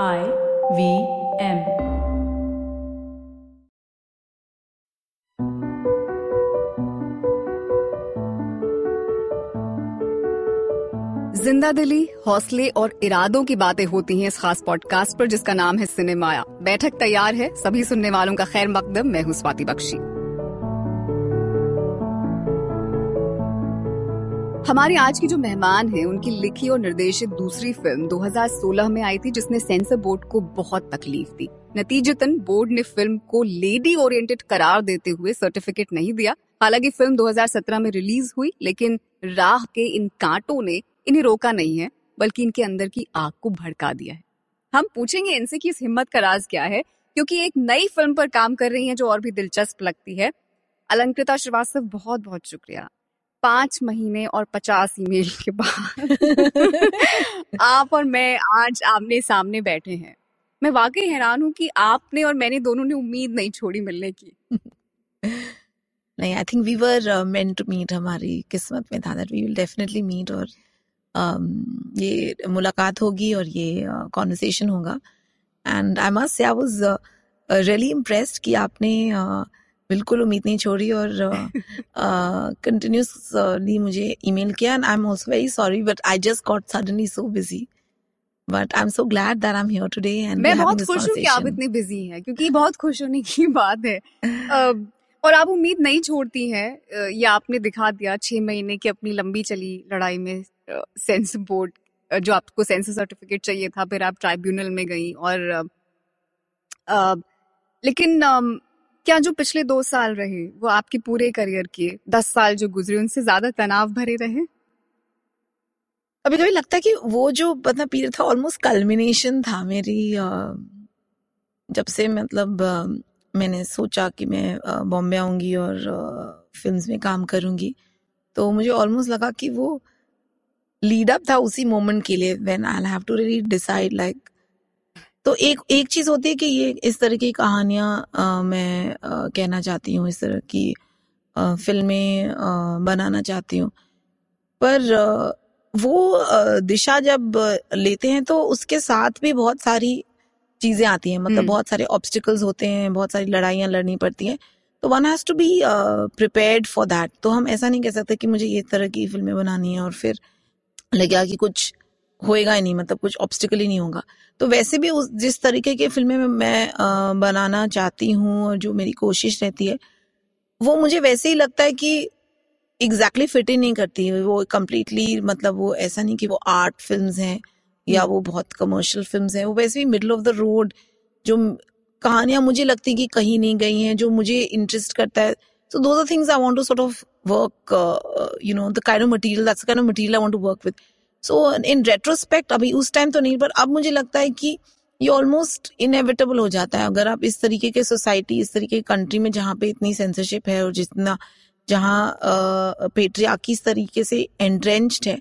IVM जिंदा दिली, हौसले और इरादों की बातें होती हैं इस खास पॉडकास्ट पर जिसका नाम है सिनेमाया। बैठक तैयार है, सभी सुनने वालों का खैर मकदम। मैं हूँ स्वाति बख्शी। हमारी आज की जो मेहमान हैं, उनकी लिखी और निर्देशित दूसरी फिल्म 2016 में आई थी, जिसने सेंसर बोर्ड को बहुत तकलीफ दी। नतीजतन बोर्ड ने फिल्म को लेडी ओरिएंटेड करार देते हुए सर्टिफिकेट नहीं दिया। हालांकि फिल्म 2017 में रिलीज हुई, लेकिन राह के इन कांटों ने इन्हें रोका नहीं है, बल्कि इनके अंदर की आग को भड़का दिया है। हम पूछेंगे इनसे कि इस हिम्मत का राज क्या है, क्योंकि एक नई फिल्म पर काम कर रही है जो और भी दिलचस्प लगती है। अलंकृता श्रीवास्तव, बहुत बहुत शुक्रिया। 5 महीने और 50 ईमेल के बाद आप और मैं आज आमने सामने बैठे हैं। मैं वाकई हैरान हूँ कि आपने और मैंने दोनों ने उम्मीद नहीं छोड़ी मिलने की। नहीं, I think we were meant to meet. हमारी किस्मत में था that we will definitely meet और ये मुलाकात होगी और ये कॉन्वर्सेशन होगा। And I must say I was really impressed कि आपने बिल्कुल उम्मीद नहीं छोड़ी और कंटिन्यूसली मुझे ईमेल किया। And I am also very sorry but I just got suddenly so busy, but I am so glad that I am here today. And मैं बहुत खुश हूँ कि आप इतने बिजी हैं, क्योंकि बहुत खुश होने की बात है। और आप उम्मीद नहीं छोड़ती हैं, ये आपने दिखा दिया। 6 महीने की अपनी लंबी चली लड़ाई में सेंसर बोर्ड, जो आपको सेंसर सर्टिफिकेट चाहिए था, फिर आप ट्राइब्यूनल में गई। और लेकिन क्या जो पिछले 2 साल रहे वो आपके पूरे करियर के 10 साल जो गुजरे उनसे ज्यादा तनाव भरे रहे? अभी कभी लगता है कि वो जो मतलब पीरियड था ऑलमोस्ट कल्मिनेशन था मेरी। जब से मतलब मैंने सोचा कि मैं बॉम्बे आऊंगी और फिल्म्स में काम करूंगी, तो मुझे ऑलमोस्ट लगा कि वो लीड अप था उसी मोमेंट के लिए when I will have to really decide like. तो एक चीज होती है कि ये इस तरह की कहानियां मैं कहना चाहती हूँ, इस तरह की फिल्में बनाना चाहती हूँ, पर वो दिशा जब लेते हैं तो उसके साथ भी बहुत सारी चीजें आती हैं। मतलब बहुत सारे ऑब्स्टिकल्स होते हैं, बहुत सारी लड़ाइयाँ लड़नी पड़ती हैं, तो one has to be prepared for that. तो हम ऐसा नहीं कह सकते कि मुझे ये तरह की फिल्में बनानी है और फिर लगेगा कि कुछ होएगा ही नहीं, मतलब कुछ ऑब्स्टिकल ही नहीं होगा। तो वैसे भी उस जिस तरीके की फिल्में मैं बनाना चाहती हूँ और जो मेरी कोशिश रहती है, वो मुझे वैसे ही लगता है कि एग्जैक्टली फिट ही नहीं करती वो कम्प्लीटली। मतलब वो ऐसा नहीं कि वो आर्ट फिल्म्स हैं या वो बहुत कमर्शियल फिल्म्स हैं, वो वैसे भी मिडल ऑफ द रोड जो कहानियां मुझे लगती कि कहीं नहीं गई हैं, जो मुझे इंटरेस्ट करता है। So those are things I want to sort of work, you know, the kind of material, that's the kind of material I want to work with. So in retrospect, अभी उस टाइम तो नहीं, पर अब मुझे लगता है कि ये ऑलमोस्ट इनएविटेबल हो जाता है। अगर आप इस तरीके के सोसाइटी, इस तरीके की कंट्री में जहाँ पे इतनी सेंसरशिप है और जहाँ पेट्रियार्की इस तरीके से एंट्रेंच्ड है,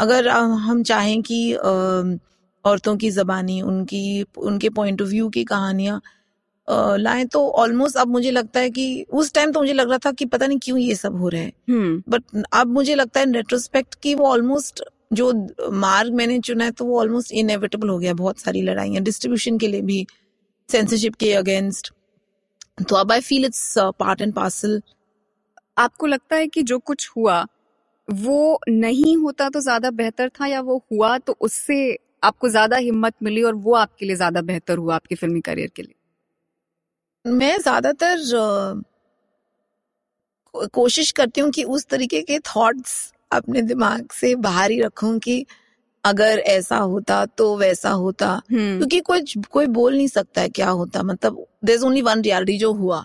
अगर हम चाहें कि औरतों की ज़बानी, उनके पॉइंट ऑफ व्यू की कहानियाँ लाएं, तो ऑलमोस्ट अब मुझे लगता है कि उस टाइम तो मुझे लग रहा था कि पता नहीं क्यों ये सब हो रहा है, बट अब मुझे लगता है इन रेट्रोस्पेक्ट कि वो ऑलमोस्ट जो मार्ग मैंने चुना है तो वो ऑलमोस्ट इनएविटेबल हो गया। बहुत सारी लड़ाइयाँ डिस्ट्रीब्यूशन के लिए भी, सेंसरशिप के अगेंस्ट, तो अब I feel it's part and parcel. आपको लगता है कि जो कुछ हुआ वो नहीं होता तो ज्यादा बेहतर था, या वो हुआ तो उससे आपको ज्यादा हिम्मत मिली और वो आपके लिए ज्यादा बेहतर हुआ आपके फिल्मी करियर के लिए? मैं ज्यादातर कोशिश करती हूँ कि उस तरीके के थॉट्स अपने दिमाग से बाहर ही रखूं कि अगर ऐसा होता तो वैसा होता, क्योंकि कोई बोल नहीं सकता है क्या होता। मतलब there's only one reality जो हुआ,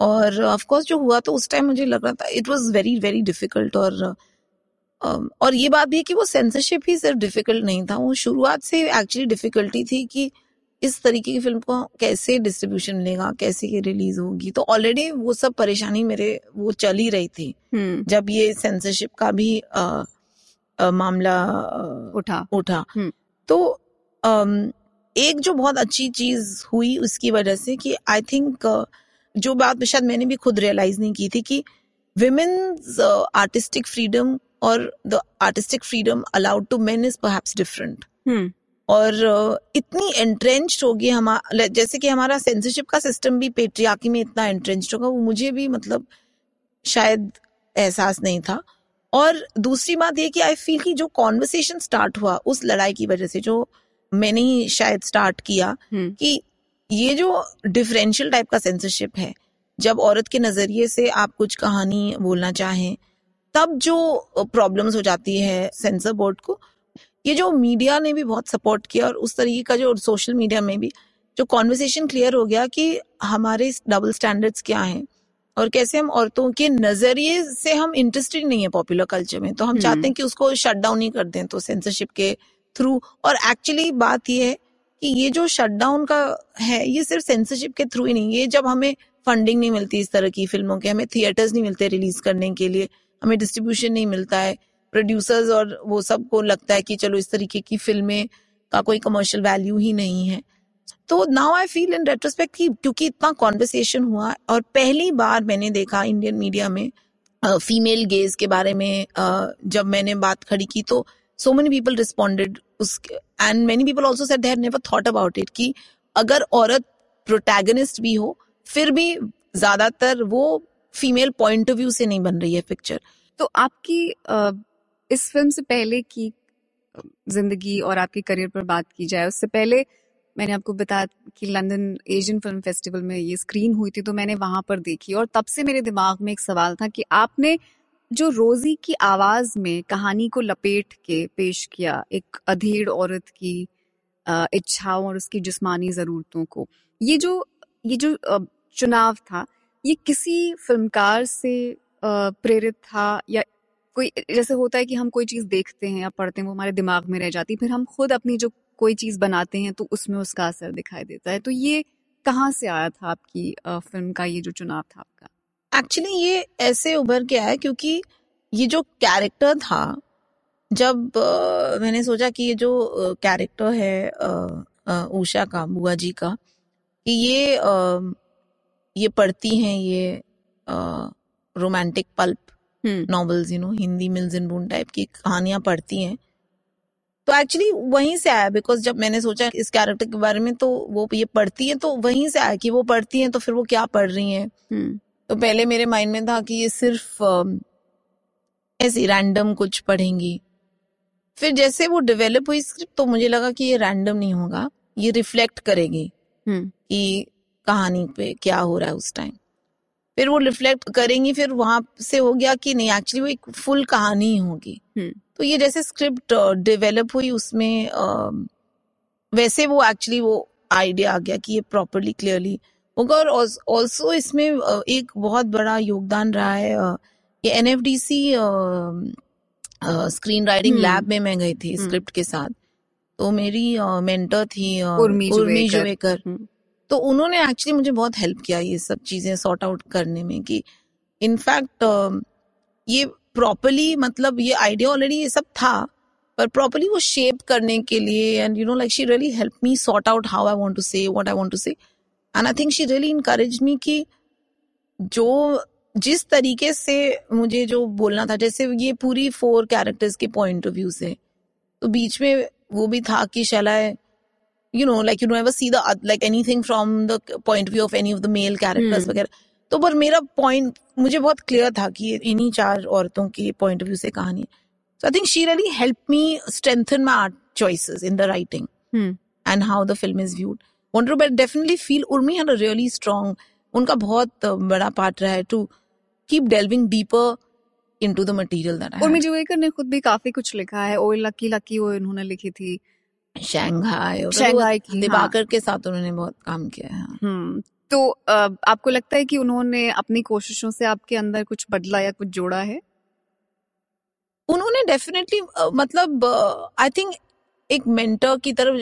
और ऑफ कोर्स जो हुआ तो उस टाइम मुझे लग रहा था it was very very difficult. और ये बात भी है कि वो सेंसरशिप ही सिर्फ डिफिकल्ट नहीं था, वो शुरुआत से एक्चुअली डिफिकल्टी थी कि इस तरीके की फिल्म को कैसे डिस्ट्रीब्यूशन मिलेगा, कैसे ये रिलीज होगी। तो ऑलरेडी वो सब परेशानी मेरे वो चल ही रही थी जब ये सेंसरशिप का भी मामला उठा। तो एक जो बहुत अच्छी चीज हुई उसकी वजह से कि आई थिंक जो बात शायद मैंने भी खुद रियलाइज नहीं की थी कि विमेन्स आर्टिस्टिक फ्रीडम और the artistic freedom allowed to men is perhaps different. और इतनी एंट्रेंच्ड होगी हमारा, जैसे कि हमारा सेंसरशिप का सिस्टम भी पेट्रियार्की में इतना एंट्रेंच्ड होगा, वो मुझे भी मतलब शायद एहसास नहीं था। और दूसरी बात ये कि आई फील कि जो कॉन्वर्सेशन स्टार्ट हुआ उस लड़ाई की वजह से, जो मैंने ही शायद स्टार्ट किया कि ये जो डिफरेंशियल टाइप का सेंसरशिप है, जब औरत के नजरिए से आप कुछ कहानी बोलना चाहें तब जो प्रॉब्लम्स हो जाती है सेंसर बोर्ड को, ये जो मीडिया ने भी बहुत सपोर्ट किया और उस तरीके का जो सोशल मीडिया में भी जो कॉन्वर्सेशन क्लियर हो गया कि हमारे डबल स्टैंडर्ड्स क्या हैं और कैसे हम औरतों के नजरिए से हम इंटरेस्टेड नहीं है पॉपुलर कल्चर में, तो हम चाहते हैं कि उसको शट डाउन ही कर दें तो सेंसरशिप के थ्रू। और एक्चुअली बात यह है कि ये जो शटडाउन का है ये सिर्फ सेंसरशिप के थ्रू ही नहीं, ये जब हमें फंडिंग नहीं मिलती इस तरह की फिल्मों के, हमें थिएटर्स नहीं मिलते रिलीज करने के लिए, हमें डिस्ट्रीब्यूशन नहीं मिलता है, प्रोड्यूसर्स और वो सबको लगता है कि चलो इस तरीके की फिल्में का कोई कमर्शियल वैल्यू ही नहीं है। तो now I feel in retrospect कि क्योंकि इतना कॉन्वर्सेशन हुआ और पहली बार मैंने देखा इंडियन मीडिया में फीमेल गेज के बारे में जब मैंने बात खड़ी की तो so many people responded and many people also said they had never thought about it कि अगर औरत प्रोटैगनिस्ट भी हो फिर भी ज्यादातर वो फीमेल पॉइंट ऑफ व्यू से नहीं बन रही है पिक्चर। तो आपकी इस फिल्म से पहले की जिंदगी और आपके करियर पर बात की जाए, उससे पहले मैंने आपको बताया कि लंदन एशियन फिल्म फेस्टिवल में ये स्क्रीन हुई थी तो मैंने वहां पर देखी और तब से मेरे दिमाग में एक सवाल था कि आपने जो रोजी की आवाज में कहानी को लपेट के पेश किया, एक अधेड़ औरत की इच्छाओं और उसकी जिस्मानी जरूरतों को, ये जो चुनाव था ये किसी फिल्मकार से प्रेरित था या कोई जैसे होता है कि हम कोई चीज देखते हैं या पढ़ते हैं वो हमारे दिमाग में रह जाती, फिर हम खुद अपनी जो कोई चीज बनाते हैं तो उसमें उसका असर दिखाई देता है, तो ये कहाँ से आया था आपकी फिल्म का ये जो चुनाव था आपका? एक्चुअली ये ऐसे उभर के आया क्योंकि ये जो कैरेक्टर था, जब मैंने सोचा कि ये जो कैरेक्टर है उषा का, बुआ जी का, कि ये पढ़ती हैं ये romantic pulp novels, you know, Hindi Mills and Boon type की कहानियां पढ़ती हैं, तो एक्चुअली वहीं से आया। बिकॉज जब मैंने सोचा इस कैरेक्टर के बारे में तो वो ये पढ़ती है, तो वहीं से आया कि वो पढ़ती है तो फिर वो क्या पढ़ रही है। तो पहले मेरे माइंड में था कि ये सिर्फ ऐसी रैंडम कुछ पढ़ेंगी, फिर जैसे वो डेवलप हुई स्क्रिप्ट तो मुझे लगा कि ये रैंडम नहीं होगा, ये रिफ्लेक्ट करेगी कि कहानी पे क्या हो रहा है उस टाइम, फिर वो रिफ्लेक्ट करेंगी, फिर वहां से हो गया कि नहीं एक्चुअली वो एक फुल कहानी होगी। तो ये जैसे स्क्रिप्ट डेवलप हुई उसमें वैसे वो एक्चुअली वो आइडिया आ गया कि ये प्रॉपरली क्लियरली होगा। और ऑल्सो इसमें एक बहुत बड़ा योगदान रहा है, ये एनएफडीसी स्क्रीन राइटिंग लैब में मैं गई थी स्क्रिप्ट के साथ, तो मेरी मेंटर थी उर्मी जुवेकर, तो उन्होंने एक्चुअली मुझे बहुत हेल्प किया ये सब चीजें सॉर्ट आउट करने में कि इनफैक्ट ये प्रॉपरली, मतलब ये आइडिया ऑलरेडी ये सब था पर प्रॉपरली वो शेप करने के लिए, and you know like she really help me sort out how I want to say what I want to say. And I think she really encouraged me कि जिस तरीके से मुझे जो बोलना था, जैसे ये पूरी 4 कैरेक्टर्स के पॉइंट ऑफ व्यू से, तो बीच में वो भी था कि shall I, you know, like you never see the like anything from the point of view of any of the male characters वगैरह। तो पर मेरा पॉइंट मुझे बहुत क्लियर था कि इन्हीं 4 औरतों के पॉइंट ऑफ व्यू से कहानी है। So I think she really helped me strengthen my art choices in the writing and how the film is viewed. But definitely feel Urmi had a really strong, उनका बहुत बड़ा part रहा है to keep delving deeper into the material that I had. Urmi Juvekar ने खुद भी काफी कुछ लिखा है, ओ लकी लकी वो इन्होंने लिखी थी, शंघाई की, दिवाकर के साथ उन्होंने बहुत काम किया है। तो आपको लगता है कि उन्होंने अपनी कोशिशों से आपके अंदर कुछ बदला या कुछ जोड़ा है? उन्होंने डेफिनेटली, मतलब आई थिंक एक मेंटर की तरफ,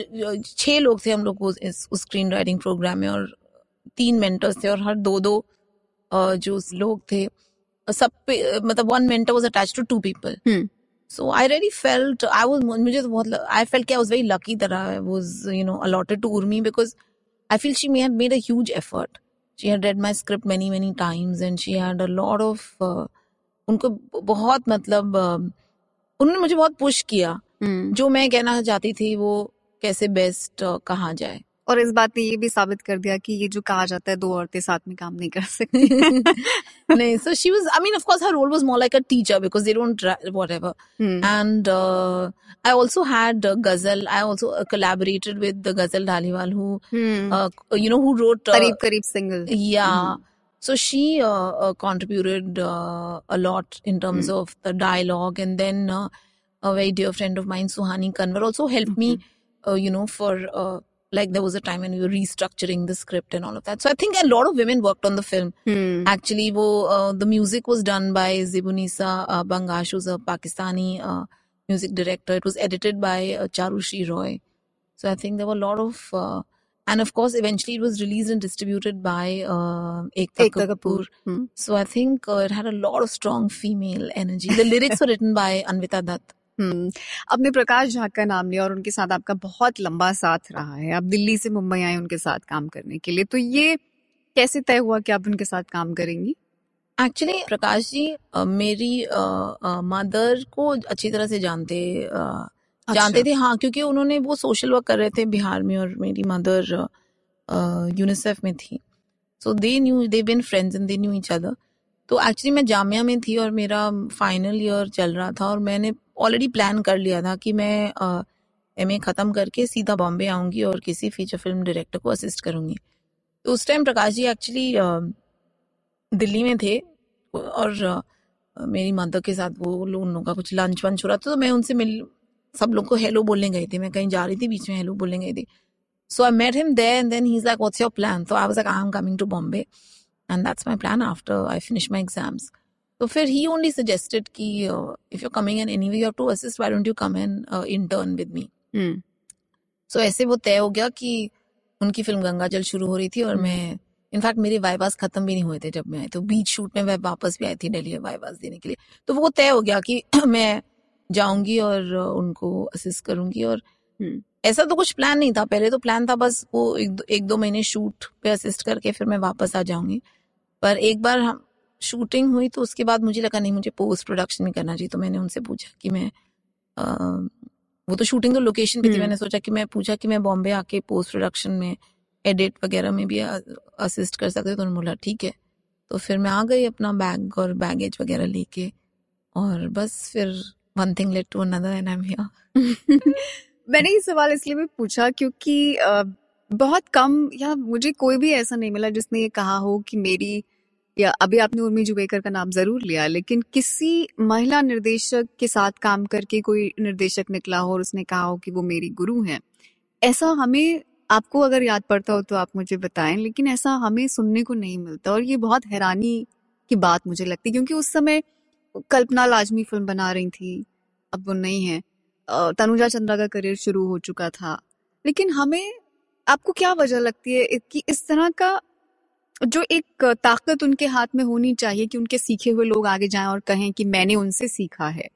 6 लोग थे हम लोग को इस स्क्रीन राइटिंग प्रोग्राम में और 3 मेंटर्स थे और हर 2 जो लोग थे सब पे, मतलब 1 mentor was attached to 2 people. So I really felt I was, मुझे तो बहुत आई फेल्ट कि I was very lucky that I was, you know, allotted to Urmi because I feel she had made a huge effort. She had read my script many many times and she had a lot of, उनको बहुत, मतलब उन्होंने मुझे बहुत push किया, जो मैं कहना चाहती थी वो कैसे बेस्ट कहा जाए। और इस बात ने ये भी साबित कर दिया कि ये जो कहा जाता है दो औरतें साथ में काम नहीं कर सकती नहीं, so she was, I mean, of course, her role was more like a teacher because they don't whatever. And I also had Ghazal. I also collaborated with the Ghazal Dhaliwal, who you know, who wrote Kareeb Kareeb single. Yeah. So she contributed a lot in terms of the dialogue, and then a very dear friend of mine, Suhani Kanwar, also helped me. You know, for like there was a time when we were restructuring the script and all of that. So I think a lot of women worked on the film. Actually, the music was done by Zebunnisa Bangash, who's a Pakistani music director. It was edited by Charushree Roy. So I think there were a lot of, and of course, eventually it was released and distributed by Ekta Kapoor. So I think it had a lot of strong female energy. The lyrics were written by Anvita Dutt. आपने प्रकाश झा का नाम लिया और उनके साथ आपका बहुत लंबा साथ रहा है। आप दिल्ली से मुंबई आए उनके साथ काम करने के लिए, तो ये कैसे तय हुआ कि आप उनके साथ काम करेंगी? एक्चुअली प्रकाश जी मेरी मदर को अच्छी तरह से जानते थे, हाँ, क्योंकि उन्होंने वो सोशल वर्क कर रहे थे बिहार में और मेरी मदर यूनिसेफ में थी, so they knew, they been friends and they knew each other. तो एक्चुअली मैं जामिया में थी और मेरा फाइनल ईयर चल रहा था और मैंने ऑलरेडी प्लान कर लिया था कि मैं एमए ख़त्म करके सीधा बॉम्बे आऊँगी और किसी फीचर फिल्म डायरेक्टर को असिस्ट करूँगी। तो उस टाइम प्रकाश जी एक्चुअली दिल्ली में थे और मेरी मदर के साथ वो लोग, उन लोगों का कुछ लंच वंच हो रहा था, तो मैं उनसे मिल, सब लोग को हेलो बोलने गई थी, मैं कहीं जा रही थी, बीच में हेलो बोलने गई थी। So I met him there and then he is like what's your plan, तो I was like I am coming to Bombay and that's my plan after I finish my exams. तो फिर ही ओनली सजेस्टेड कि if you coming and any way you have to assist, why don't you come and intern with me. So ऐसे वो तय हो गया कि उनकी फिल्म गंगाजल शुरू हो रही थी और मैं, इनफैक्ट मेरे वाइवास खत्म भी नहीं हुए थे जब मैं आई, तो बीच शूट में मैं वापस भी आई थी दिल्ली वाइवास देने के लिए। तो वो तय हो गया कि मैं जाऊंगी और उनको असिस्ट करूंगी और ऐसा तो कुछ प्लान नहीं था पहले, तो प्लान था बस वो एक दो महीने शूट पे असिस्ट करके फिर मैं वापस आ जाऊंगी। पर एक बार हम शूटिंग हुई तो उसके बाद मुझे लगा नहीं, मुझे पोस्ट प्रोडक्शन भी करना चाहिए। तो मैंने उनसे पूछा कि मैं वो तो शूटिंग तो लोकेशन पे थी, मैंने सोचा कि मैं पूछा कि मैं बॉम्बे आके पोस्ट प्रोडक्शन में एडिट वगैरह में भी असिस्ट कर सकते हो, तो उन्होंने बोला ठीक है। तो फिर मैं आ गई अपना बैग और बैगेज वगैरह लेके और बस फिर one thing led to another and I am here. मैंने ये सवाल इसलिए भी पूछा क्योंकि बहुत कम, या मुझे कोई भी ऐसा नहीं मिला जिसने ये कहा हो कि मेरी, या अभी आपने उर्मी जुवेकर का नाम जरूर लिया, लेकिन किसी महिला निर्देशक के साथ काम करके कोई निर्देशक निकला हो और उसने कहा हो कि वो मेरी गुरु हैं। ऐसा हमें, आपको अगर याद पड़ता हो तो आप मुझे बताएं, लेकिन ऐसा हमें सुनने को नहीं मिलता और ये बहुत हैरानी की बात मुझे लगती, क्योंकि उस समय कल्पना लाजमी फिल्म बना रही थी, अब वो नहीं है, तनुजा चंद्रा का करियर शुरू हो चुका था, लेकिन हमें, आपको क्या वजह लगती है कि इस तरह का जो एक ताकत उनके हाथ में होनी चाहिए कि उनके सीखे हुए लोग आगे जाएं और कहें कि मैंने उनसे सीखा है,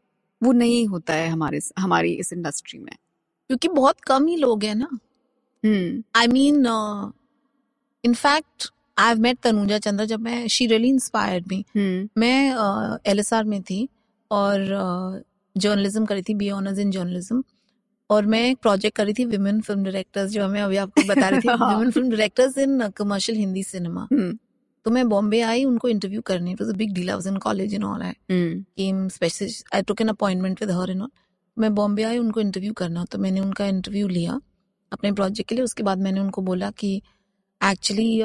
वो नहीं होता है हमारी इस इंडस्ट्री में, क्योंकि बहुत कम ही लोग हैं ना। I mean in fact I have met Tanuja Chandra, जब मैं, शी रियली इंस्पायर्ड मी। मैं एलएसआर में थी और जर्नलिज्म करी थी, बी ऑनर्स इन जर्नलिज्म, और मैं एक प्रोजेक्ट कर रही थी विमेन फिल्म डायरेक्टर्स, जो मैं अभी आपको बता रही थी, women film directors in commercial Hindi cinema. तो मैं बॉम्बे आई उनको इंटरव्यू करने, it was a big deal, I was in college and all, I came special, I took an appointment with her and all. मैं बॉम्बे आई उनको इंटरव्यू करना, तो मैंने उनका इंटरव्यू लिया अपने प्रोजेक्ट के लिए। उसके बाद मैंने उनको बोला कि एक्चुअली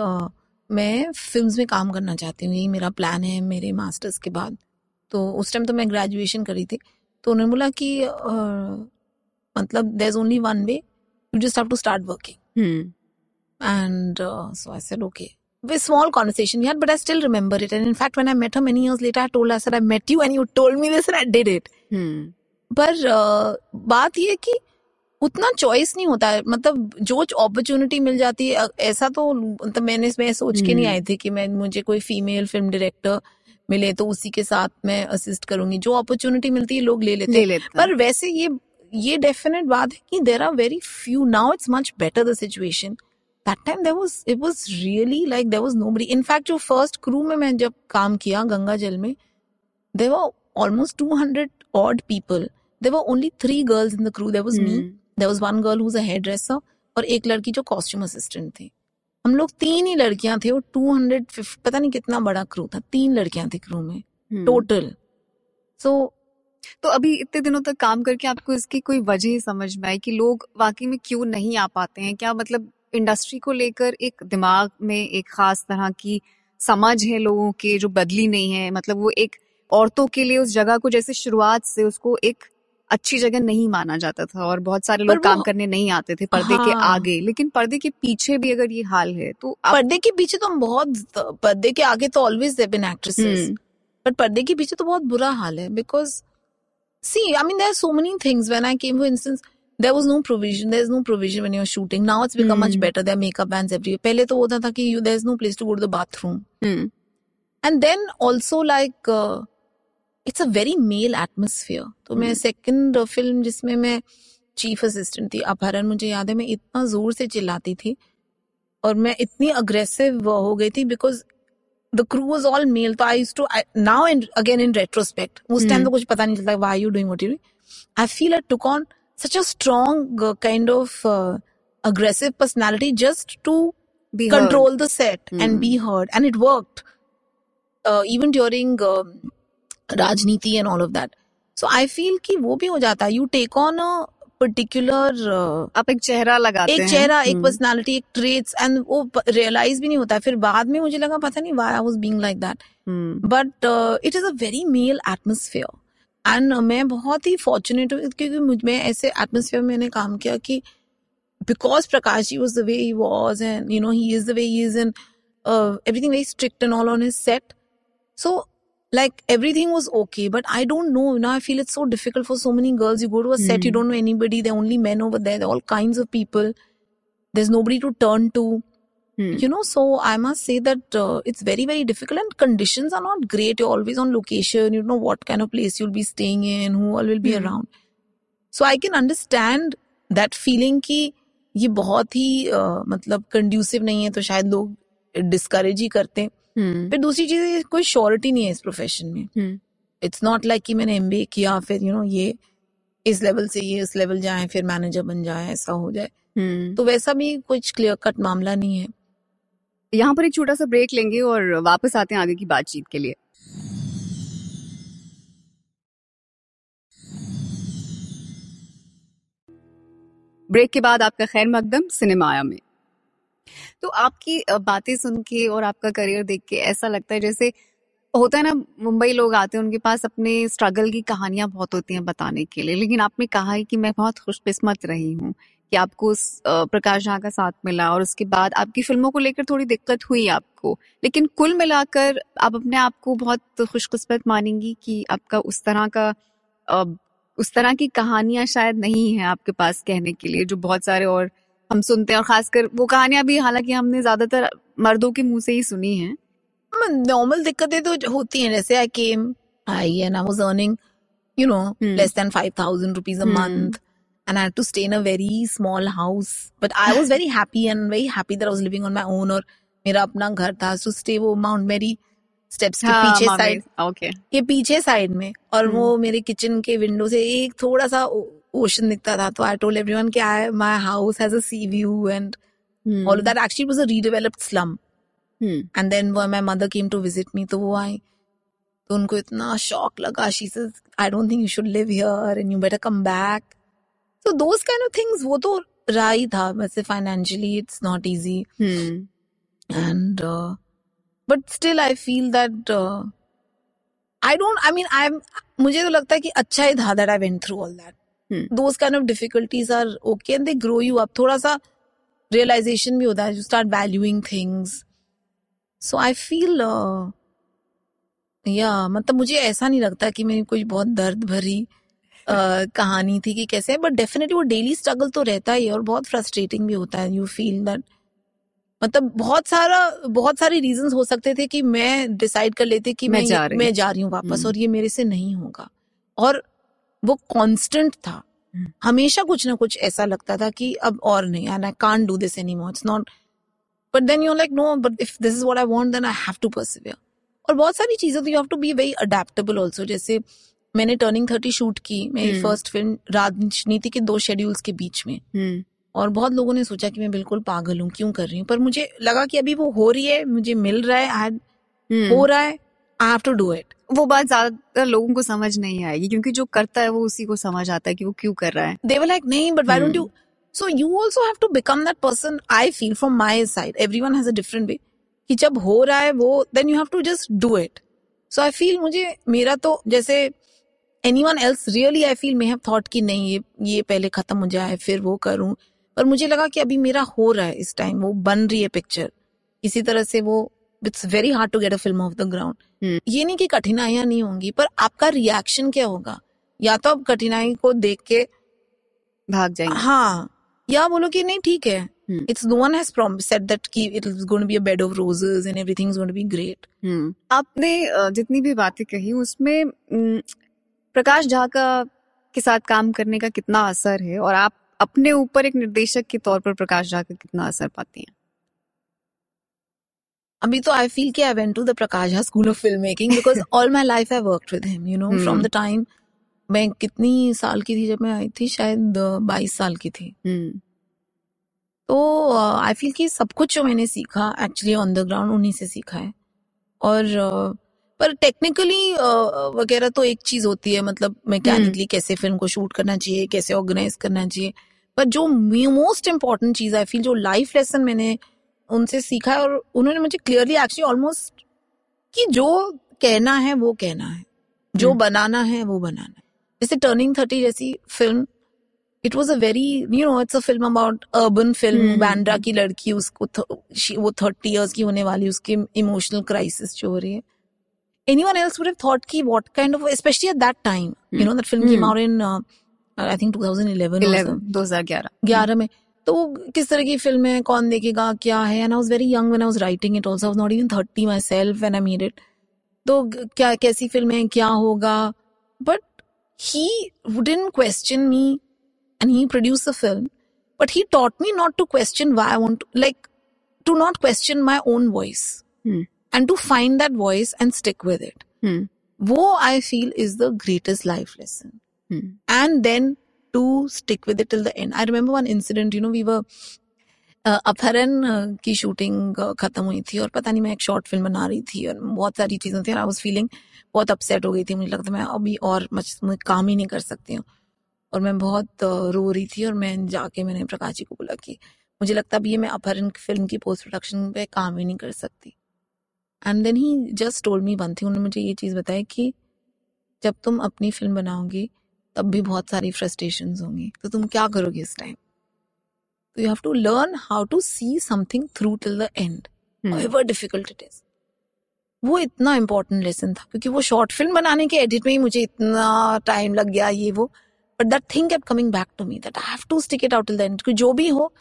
मैं फिल्म्स में काम करना चाहती हूँ, यही मेरा प्लान है मेरे मास्टर्स के बाद। तो उस टाइम तो मैं ग्रेजुएशन करी थी, तो उन्होंने बोला कि मतलब there's only one way, you just have to start working. And so I said okay. It was a small conversation we had, but I still remember it. And in fact, when I met her many years later, I told her, I said I met you and you told me this and I did it. पर बात ये कि उतना choice नहीं होता है, मतलब जो अपॉर्चुनिटी मिल जाती है, ऐसा तो मतलब मैं सोच के नहीं आई थी कि मैं, मुझे कोई फीमेल फिल्म डायरेक्टर मिले तो उसी के साथ मैं असिस्ट करूंगी, जो अपॉर्चुनिटी मिलती है लोग ले लेते। पर वैसे ये डेफिनेट बात है कि there are very few, now it's much better the situation, that time it was really like there was nobody. In fact जो फर्स्ट क्रू में मैं जब काम किया गंगाजल में, there were almost 200 odd people, there were only 3 girls in the crew, there was me, There was one girl who's a hairdresser और एक लड़की जो कॉस्ट्यूम असिस्टेंट थी। हम लोग तीन ही लड़कियां थे और 250 पता नहीं कितना बड़ा क्रू था, तीन लड़कियां थी क्रू में टोटल। तो अभी इतने दिनों तक काम करके आपको इसकी कोई वजह समझ में आई कि लोग वाकई में क्यों नहीं आ पाते हैं? क्या मतलब इंडस्ट्री को लेकर एक दिमाग में एक खास तरह की समझ है लोगों के जो बदली नहीं है, मतलब वो एक औरतों के लिए उस जगह को जैसे शुरुआत से उसको एक अच्छी जगह नहीं माना जाता था और बहुत सारे लोग काम करने नहीं आते थे पर्दे के आगे, लेकिन पर्दे के पीछे भी अगर ये हाल है तो पर्दे के पीछे तो हम बहुत, पर्दे के आगे तो always there been actresses but पर्दे के पीछे तो बहुत बुरा हाल है। Because see, I mean, there are so many things. When I came, for instance, there was no provision. There is no provision when you're shooting. Now it's become much better. There are makeup bans everywhere. पहले तो होता था कि there is no place to go to the bathroom. And then also like it's a very male atmosphere. तो मैं second film जिसमें मैं chief assistant थी, अपहरण, मुझे याद है मैं इतना जोर से चिल्लाती थी और मैं इतनी aggressive हो गई थी because the crew was all male. So I used to, now and again in retrospect, उस time तो कुछ पता नहीं चलता why you doing what you doing. I feel I took on such a strong kind of aggressive personality just to be control heard. The set and be heard, and it worked even during Rajniti and all of that. So I feel कि वो भी हो जाता है. You take on a particular आप एक चेहरा लगाते हैं, एक चेहरा, एक पर्सनालिटी, एक ट्रेट्स, एंड वो रियलाइज भी नहीं होता है। फिर बाद में मुझे लगा पता नहीं why I was being like that, but it is a very male atmosphere. And मैं बहुत ही फॉर्चुनेट हूँ क्योंकि मुझ में ऐसे एटमॉस्फेयर में मैंने काम किया कि because Prakash ji was the way he was and you know he is the way he is and everything very strict and all on his set, so like everything was okay, but I don't know, you know, I feel it's so difficult for so many girls. You go to a set, you don't know anybody, there are only men over there, there are all kinds of people, there's nobody to turn to, you know, so I must say that it's very, very difficult and conditions are not great. You're always on location, you don't know what kind of place you'll be staying in, who all will be around. So I can understand that feeling कि ये बहुत ही मतलब conducive नहीं है तो शायद लोग discourage ही करते हैं। फिर दूसरी चीज कोई श्योरिटी नहीं है इस प्रोफेशन में। इट्स नॉट लाइक कि मैंने MBA किया फिर यू नो ये इस लेवल से ये इस लेवल जाए फिर मैनेजर बन जाए ऐसा हो जाए, तो वैसा भी कुछ क्लियर कट मामला नहीं है। यहाँ पर एक छोटा सा ब्रेक लेंगे और वापस आते हैं आगे की बातचीत के लिए। ब्रेक के बाद आपका खैर मकदम सिनेमाया में। तो आपकी बातें सुन के और आपका करियर देख के ऐसा लगता है जैसे होता है ना, मुंबई लोग आते हैं उनके पास अपने स्ट्रगल की कहानियां बहुत होती हैं बताने के लिए, लेकिन आपने कहा है कि मैं बहुत खुशकिस्मत रही हूँ कि आपको प्रकाश झा का साथ मिला और उसके बाद आपकी फिल्मों को लेकर थोड़ी दिक्कत हुई आपको, लेकिन कुल मिलाकर आप अपने आप को बहुत खुशकिस्मत मानेंगी कि आपका उस तरह का उस तरह की कहानियां शायद नहीं है आपके पास कहने के लिए जो बहुत सारे और हम सुनते हैं, और खासकर वो कहानियां भी हालांकि हमने ज्यादातर मर्दों के मुंह से ही सुनी हैं। नॉर्मल दिक्कतें तो होती हैं, जैसे I came I and I was earning you know less than 5000 rupees a month and I had to stay in a very small house, but I was very happy and very happy that I was living on my own और मेरा अपना घर था। So stay वो Mount Mary steps के पीछे side, okay ये पीछे साइड में, और वो मेरे किचन के विंडो से एक थोड़ा सा ocean दिखता था, तो I told everyone कि my house has a sea view and all of that. Actually, it was a redeveloped slum. And then my mother came to visit me, तो वो आई तो उनको इतना शॉक लगा, she says I don't think you should live here and you better come back. So those kind of things वो तो रहा ही था, वैसे financially it's not easy. And but still I feel that I don't, I mean I'm, मुझे तो लगता है कि अच्छा ही था that I went through all that. Those kind of difficulties are okay and they grow you up. थोड़ा सा realization भी होता है, you start valuing things. So I feel, yeah, मतलब मुझे ऐसा नहीं लगता कि मेरी कोई बहुत दर्द भरी कहानी थी कि कैसे, but definitely वो daily struggle तो रहता ही है और बहुत frustrating भी होता है. You feel that, मतलब बहुत सारे reasons हो सकते थे कि मैं decide कर लेती कि मैं जा रही हूँ वापस और ये मेरे से नहीं होगा, और वो कांस्टेंट था, हमेशा कुछ ना कुछ ऐसा लगता था कि अब और नहीं, and I can't do this anymore, it's not, but then you like no, but if this is what I want then I have to persevere. और बहुत सारी चीजें तो you have to be very adaptable also, जैसे मैंने Turning 30 shoot की मेरी first film राजनीति के 2 शेड्यूल्स के बीच में और बहुत लोगों ने सोचा कि मैं बिल्कुल पागल हूँ, क्यों कर रही हूँ, पर मुझे लगा कि अभी वो हो रही है, मुझे मिल रहा है, हो रहा है, I have to do it. वो बात ज्यादातर लोगों को समझ नहीं आएगी क्योंकि जो करता है वो उसी को समझ आता है कि वो क्यों कर रहा है। दे वर लाइक नहीं but why don't you, so you also have to become that person. I feel from my side everyone has a different way कि जब हो रहा है वो then you have to just do it. So I feel मुझे मेरा तो जैसे anyone else really I feel may have thought कि नहीं ये पहले खत्म हो जाए फिर वो करूं, पर मुझे लगा कि अभी मेरा हो रहा है, इस टाइम वो बन रही है पिक्चर इसी तरह से। वो it's very hard to get a film off the ground. ये नहीं कि कठिनाइयां नहीं होंगी पर आपका रिएक्शन क्या होगा, या तो आप कठिनाई को देख के भाग जाएंगे हाँ, या बोलो कि नहीं ठीक है, it's no one has promised said that कि it is going to be a bed of roses and everything is going to be great. आपने जितनी भी बातें कही उसमें प्रकाश झा के साथ काम करने का कितना असर है और आप अपने ऊपर एक निर्देशक के तौर पर प्रकाश झा का कितना असर पाती हैं? अभी तो आई फील कि I went to the Prakash Jha school of film making because all my life I worked with him, you know, from the time मैं कितनी साल की थी जब मैं आई थी, शायद 22 साल की थी। तो आई फील कि सब कुछ जो मैंने सीखा एक्चुअली ऑन द ग्राउंड उन्हीं से सीखा है। और पर टेक्निकली वगैरह तो एक चीज होती है, मतलब मैकेनिकली कैसे फिल्म को शूट करना चाहिए, कैसे ऑर्गेनाइज करना चाहिए, पर जो मोस्ट इम्पॉर्टेंट चीज आई फील, जो लाइफ लेसन मैंने उनसे सीखा है और उन्होंने मुझे क्लियरली एक्चुअली ऑलमोस्ट कि जो कहना है वो कहना है, जो बनाना है वो बनाना है। जैसे Turning 30 जैसी film, it was a very you know it's a film about urban film, Bandra की लड़की, उसको वो 30 years की होने वाली, उसकी इमोशनल क्राइसिस जो हो रही है। Anyone else would have thought ki what kind of, especially at that time, you know, that film came out in I think 2011 or something. 2011 में तो किस तरह की फिल्म है, कौन देखेगा, क्या है, and I was very young when I was writing it also, I was not even 30 myself when I made it. तो क्या कैसी फिल्म है, क्या होगा, but he wouldn't question me and he produced the film, but he taught me not to question why I want to, like to not question my own voice. And to find that voice and stick with it. Wo I feel is the greatest life lesson. And then to stick with it till the end. I remember one incident, you know, we were Apharan ki shooting khatam hui thi aur pata nahi main ek short film bana rahi thi aur bahut sari cheezein thi, I was feeling bahut upset ho gayi thi, mujhe lagta main abhi aur much kaam hi nahi kar sakti hu aur main bahut ro rahi thi aur main jaake maine Prakash ji ko bola ki mujhe lagta hai abhi ye main Apharan film ki post production pe kaam hi nahi kar sakti. And then he just told me one thing, उन्होंने मुझे ये चीज़ बताई कि जब तुम अपनी film बनाओगी तब भी बहुत सारी फ्रस्ट्रेशंस होंगी, तो तुम क्या करोगी इस time, you have to learn how to see something through till the end however difficult it is. वो इतना इम्पोर्टेंट लेसन था क्योंकि वो शॉर्ट फिल्म बनाने के एडिट में ही मुझे इतना टाइम लग गया ये वो, but that thing kept coming back to me that I have to stick it out till the end. जो भी हो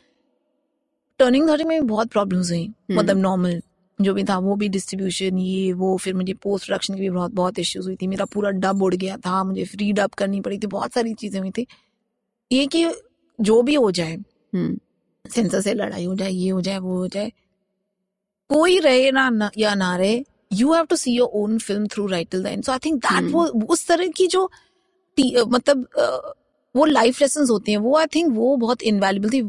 Turning 30 में बहुत प्रॉब्लम्स हुई, मतलब नॉर्मल जो भी था वो भी, डिस्ट्रीब्यूशन ये वो, फिर मुझे पोस्ट प्रोडक्शन की भी बहुत बहुत इश्यूज हुई थी, मेरा पूरा डब उड़ गया था, मुझे फ्री डब करनी पड़ी थी, बहुत सारी चीजें हुई थी। ये कि जो भी हो जाए, सेंसर से लड़ाई हो जाए, ये हो जाए, वो हो जाए, कोई रहे ना या ना रहे, you have to see your own film through right till the end. So I think that वो उस तरह की जो मतलब वो लाइफ लेसन होती हैं वो आई थिंक वो बहुत इनवैल्यूबल थी,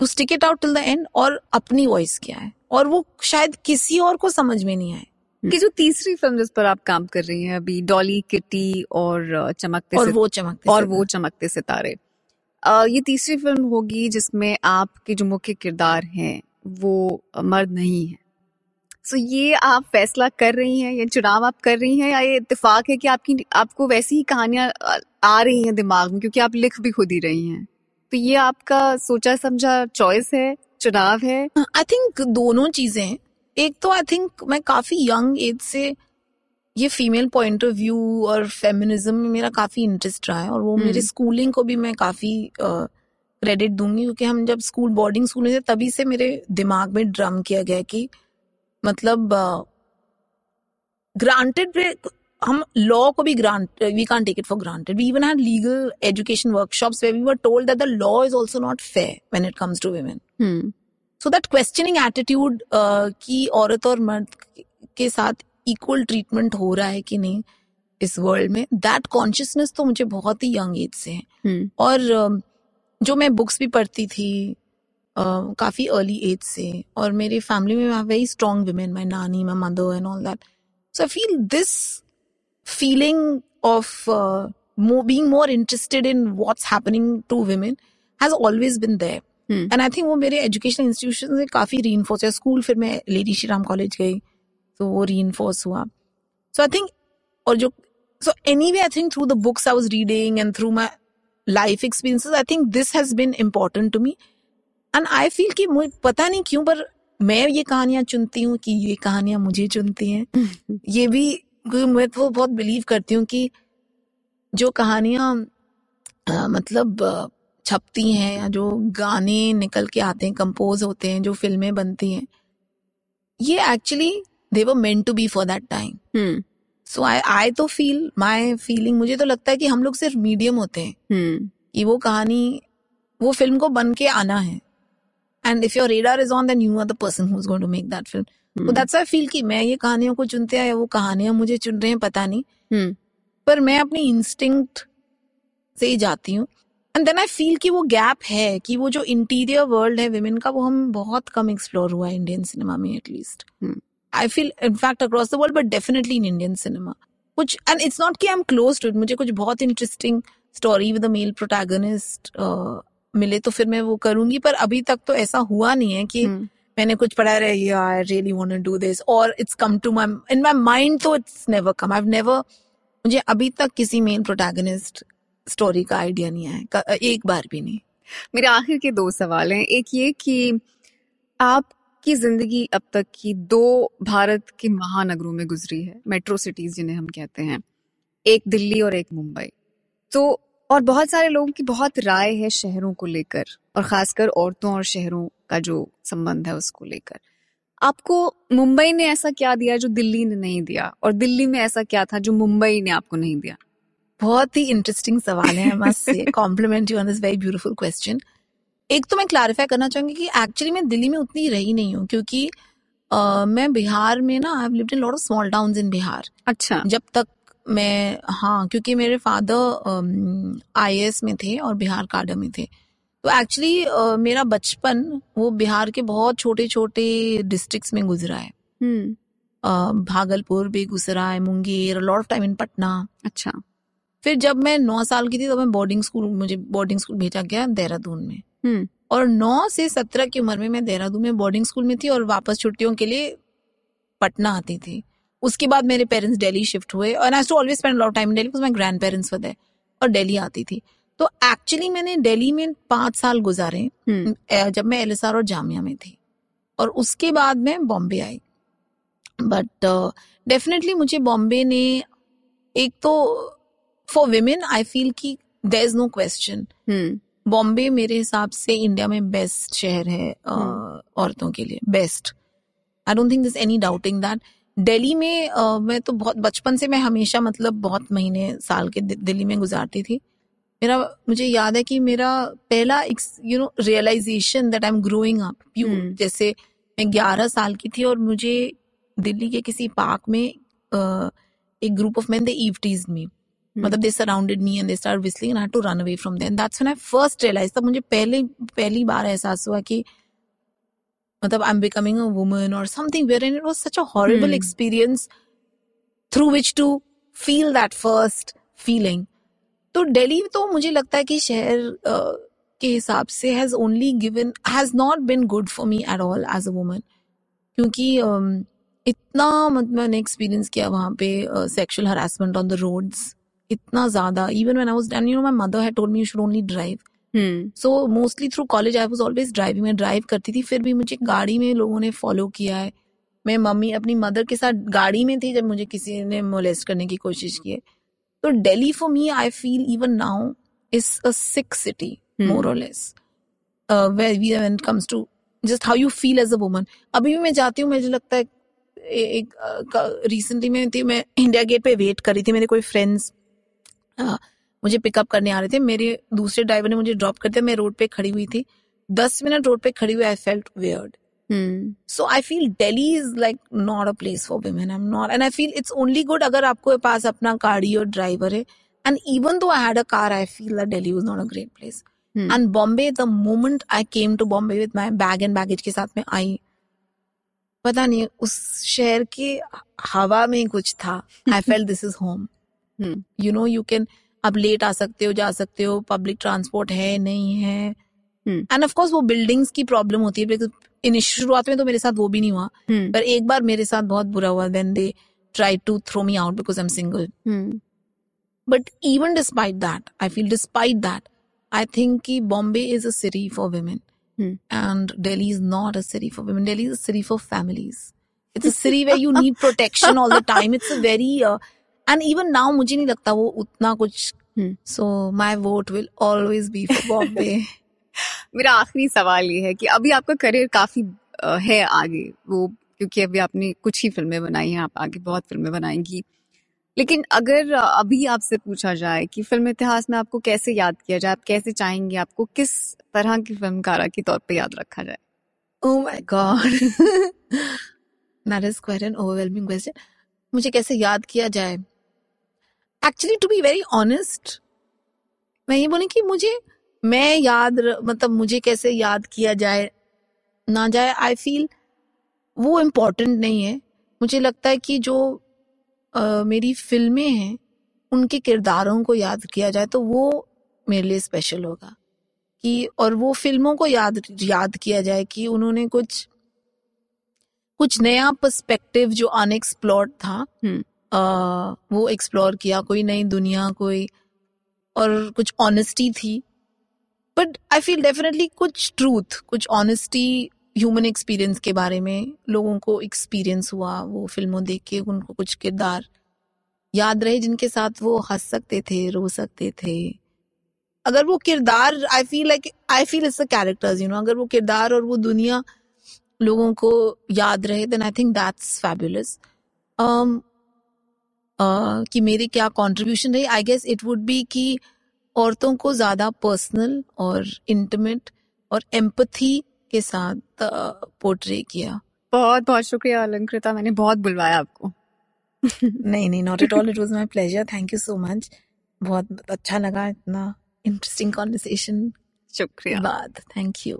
to stick it out till the end और अपनी वॉइस क्या है, और वो शायद किसी और को समझ में नहीं आए। कि जो तीसरी फिल्म जिस पर आप काम कर रही हैं अभी, डॉली किटी और चमकते सितारे, ये तीसरी फिल्म होगी जिसमें आपके जो मुख्य किरदार हैं वो मर्द नहीं है। सो ये आप फैसला कर रही हैं, ये चुनाव आप कर रही हैं, या ये इत्तेफाक है कि आपकी आपको वैसी ही कहानियां आ रही हैं दिमाग में क्योंकि आप लिख भी खुद ही रही हैं, तो ये आपका सोचा समझा चॉइस है, चुनाव है? आई थिंक दोनों चीजें। एक तो आई थिंक मैं काफी यंग एज से ये फीमेल पॉइंट ऑफ व्यू और फेमिनिज्म में मेरा काफी इंटरेस्ट रहा है और वो मेरे स्कूलिंग को भी मैं काफी क्रेडिट दूंगी क्योंकि हम जब स्कूल बोर्डिंग स्कूल में थे तभी से मेरे दिमाग में ड्रम किया गया कि मतलब ग्रांटेड हम लॉ को भी we can't take it for granted. We even had legal education workshops where we were told that the law is also not fair when it comes to women. So that questioning attitude कि औरत और मर्द के साथ equal treatment हो रहा है कि नहीं, इस वर्ल्ड में, दैट कॉन्शियसनेस तो मुझे बहुत ही यंग एज से है. और जो मैं बुक्स भी पढ़ती थी काफ़ी अर्ली एज से, और मेरे फैमिली में very strong women, my nani, my mother and all that. So I feel this feeling of being more interested in what's happening to women has always been there. And I think वो मेरे educational institutions से काफ़ी reinforce है. School फिर मैं lady Shri Ram college गई, तो वो reinforce हुआ. So I think, और जो, so anyway I think through the books I was reading and through my life experiences, I think this has been important to me. And I feel कि मुझे पता नहीं क्यों पर मैं ये कहानियाँ चुनती हूँ कि ये कहानियाँ मुझे चुनती हैं. ये भी मैं तो बहुत बिलीव करती हूँ कि जो कहानियाँ मतलब छपती हैं या जो गाने निकल के आते हैं, कंपोज होते हैं, जो फिल्में बनती हैं, ये actually they were meant to be for that time. So I तो फील, माय फीलिंग, मुझे तो लगता है कि हम लोग सिर्फ मीडियम होते हैं कि वो कहानी, वो फिल्म को बन के आना है. And if your radar is on then you are the person who is going to make that film. That's I feel कि मैं ये कहानियों को चुनते हैं, वो कहानियाँ मुझे चुन रहे हैं, पता नहीं. पर मैं अपनी इंस्टिंक्ट से ही जाती हूँ. एंड देन आई फील कि वो गैप है, कि वो जो इंटीरियर वर्ल्ड है विमेन का, वो हम बहुत कम एक्सप्लोर हुआ है इंडियन सिनेमा में, at least I feel, in fact across the world, but definitely in Indian cinema कुछ. एंड इट्स नॉट कि I am close to it, मुझे कुछ बहुत interesting story with a male protagonist मिले तो फिर मैं वो करूँगी, पर अभी तक तो ऐसा हुआ नहीं है कि मैंने कुछ पढ़ा रही, I really want to do this, और it's come to my, in my mind तो it's never come. I have never, मुझे अभी तक किसी मेन प्रोटैगनिस्ट स्टोरी का आइडिया नहीं है, एक बार भी नहीं. मेरे आखिर के दो सवाल हैं. एक ये कि आपकी जिंदगी अब तक की दो भारत के महानगरों में गुजरी है, मेट्रो सिटीज जिन्हें हम कहते हैं, एक दिल्ली और एक मुंबई. तो और बहुत सारे लोगों की बहुत राय है शहरों को लेकर, और खासकर औरतों और शहरों का जो संबंध है उसको लेकर. आपको मुंबई ने ऐसा क्या दिया जो दिल्ली ने नहीं दिया, और दिल्ली में ऐसा क्या था जो मुंबई ने आपको नहीं दिया? बहुत ही इंटरेस्टिंग सवाल है, I must say compliment you on this very beautiful question. एक तो मैं क्लैरिफाई करना चाहूंगी कि एक्चुअली मैं दिल्ली में उतनी रही नहीं हूँ, क्योंकि मैं बिहार में ना, I have lived in lot of small towns in Bihar. अच्छा. जब तक मैं, हाँ, क्योंकि मेरे फादर IAS में थे और बिहार काडर में थे, तो एक्चुअली मेरा बचपन वो बिहार के बहुत छोटे छोटे डिस्ट्रिक्ट्स में गुजरा है. Bhagalpur, Begusarai, Munger, lot of time in Patna. अच्छा. फिर जब मैं 9 साल की थी तो मैं बोर्डिंग स्कूल, मुझे बोर्डिंग स्कूल भेजा गया देहरादून में. और 9 से 17 की उम्र में मैं देहरादून में बोर्डिंग स्कूल में थी, और वापस छुट्टियों के लिए पटना आती थी. उसके बाद मेरे पेरेंट्स दिल्ली शिफ्ट हुए, और I always spend lot of time in Delhi, my grandparents were there, और दिल्ली आती थी. तो एक्चुअली मैंने दिल्ली में 5 साल गुजारे जब मैं LSR और जामिया में थी, और उसके बाद मैं बॉम्बे आई. बट डेफिनेटली मुझे बॉम्बे ने, एक तो फॉर विमेन आई फील कि there is no question, Bombay मेरे हिसाब से इंडिया में बेस्ट शहर है औरतों के लिए, best. I don't think this any doubting that. Delhi में मैं तो बहुत बचपन से, मैं हमेशा मतलब बहुत महीने साल के दिल्ली में गुजारती थी. मेरा, मुझे याद है कि मेरा पहला you know realisation that I am growing up pure, जैसे मैं 11 साल की थी और मुझे दिल्ली के किसी पार्क में एक group of men they eve teased me, मतलब they surrounded me and they start whistling and I had to run away from them. That's when I first realise, तब मुझे पहली बार एहसास हुआ कि मतलब I am becoming a woman और something, where and it was such a horrible experience through which to feel that first feeling. तो दिल्ली तो मुझे लगता है कि शहर के हिसाब से has only given, has not been good for me at all as a woman, क्योंकि इतना मैंने एक्सपीरियंस किया वहाँ पे sexual harassment on the roads, इतना ज्यादा. Even when I was done, you know, my mother had told me you should only drive, so mostly through college I was always driving, मैं drive करती थी. फिर भी मुझे गाड़ी में लोगों ने फॉलो किया है. मैं मम्मी अपनी मदर के साथ गाड़ी में थी जब मुझे किसी ने मोलेस्ट करने की कोशिश की है. तो Delhi for me, I feel even now is a sick city more और less, when it comes to just how you feel as a woman. अभी भी मैं जाती हूँ, मुझे लगता है, एक रिसेंटली में थी, मैं इंडिया गेट पे वेट कर रही थी, मेरे कोई फ्रेंड्स मुझे पिकअप करने आ रहे थे, मेरे दूसरे ड्राइवर ने मुझे ड्रॉप कर दिया, मैं रोड पे खड़ी हुई थी 10 मिनट रोड पे खड़ी हुई. I felt weird, So I feel Delhi is like not a place for women. And I feel it's only good अगर आपको पास अपना गाड़ी और driver है. And even though I had a car, I feel that Delhi was not a great place. And Bombay, the moment I came to Bombay with my bag and baggage के साथ में आई, पता नहीं उस शहर की हवा में कुछ था. I felt this is home. You know, you can आप लेट आ सकते हो, जा सकते हो, पब्लिक ट्रांसपोर्ट है, नहीं है. एंड ऑफ कोर्स वो बिल्डिंग्स की प्रॉब्लम होती है. शुरुआत में तो मेरे साथ वो भी नहीं हुआ, पर एक बार मेरे साथ बहुत बुरा हुआ. Then they tried to throw me out because I'm single. But even despite that, I feel despite that, I think कि Bombay is a city for women, and Delhi is not a city for women. Delhi is a city for families. It's a city where you need protection all the time. It's a very and even now मुझे नहीं लगता वो उतना कुछ. So my vote will always be for Bombay. मेरा आखिरी सवाल ये है कि अभी आपका करियर काफी है आगे, वो क्योंकि अभी आपने कुछ ही फिल्में बनाई हैं, आप आगे बहुत फिल्में बनाएंगी. लेकिन अगर अभी आपसे पूछा जाए कि फिल्म इतिहास में आपको कैसे याद किया जाए, आप कैसे चाहेंगे आपको किस तरह की फिल्मकारा के तौर पे याद रखा जाए? Oh my God, that is quite an overwhelming question. मुझे कैसे याद किया जाए? Actually to be very honest, मैं ये बोलूं कि मुझे कैसे याद किया जाए ना जाए, आई फील वो इम्पोर्टेंट नहीं है. मुझे लगता है कि जो मेरी फिल्में हैं उनके किरदारों को याद किया जाए तो वो मेरे लिए स्पेशल होगा. कि और वो फिल्मों को याद किया जाए कि उन्होंने कुछ नया पर्सपेक्टिव जो अनएक्सप्लोर्ड था वो एक्सप्लोर किया, कोई नई दुनिया, कोई और कुछ ऑनेस्टी थी. बट आई फील डेफिनेटली कुछ ट्रूथ, कुछ ऑनेस्टी ह्यूमन एक्सपीरियंस के बारे में लोगों को एक्सपीरियंस हुआ, वो फिल्मों देख के उनको कुछ किरदार याद रहे जिनके साथ वो हंस सकते थे, रो सकते थे. अगर वो किरदार I feel it's the characters, you know, अगर वो किरदार और वो दुनिया लोगों को याद रहे then I think that's fabulous. कि मेरी क्या कॉन्ट्रीब्यूशन रही, I guess it would be कि औरतों को ज्यादा पर्सनल और इंटीमेट और एम्पथी के साथ पोर्ट्रे किया. बहुत बहुत शुक्रिया अलंकृता, मैंने बहुत बुलवाया आपको. नहीं, not at all, it was my pleasure. Thank you so much, बहुत अच्छा लगा, इतना इंटरेस्टिंग कॉन्वर्सेशन. शुक्रिया बाद, थैंक यू.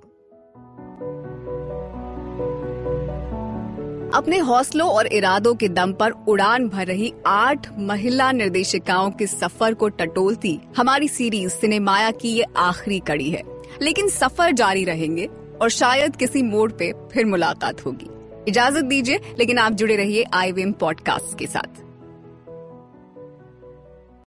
अपने हौसलों और इरादों के दम पर उड़ान भर रही 8 महिला निर्देशिकाओं के सफर को टटोलती हमारी सीरीज सिनेमाया की ये आखिरी कड़ी है. लेकिन सफर जारी रहेंगे और शायद किसी मोड़ पे फिर मुलाकात होगी. इजाजत दीजिए, लेकिन आप जुड़े रहिए IVM पॉडकास्ट के साथ.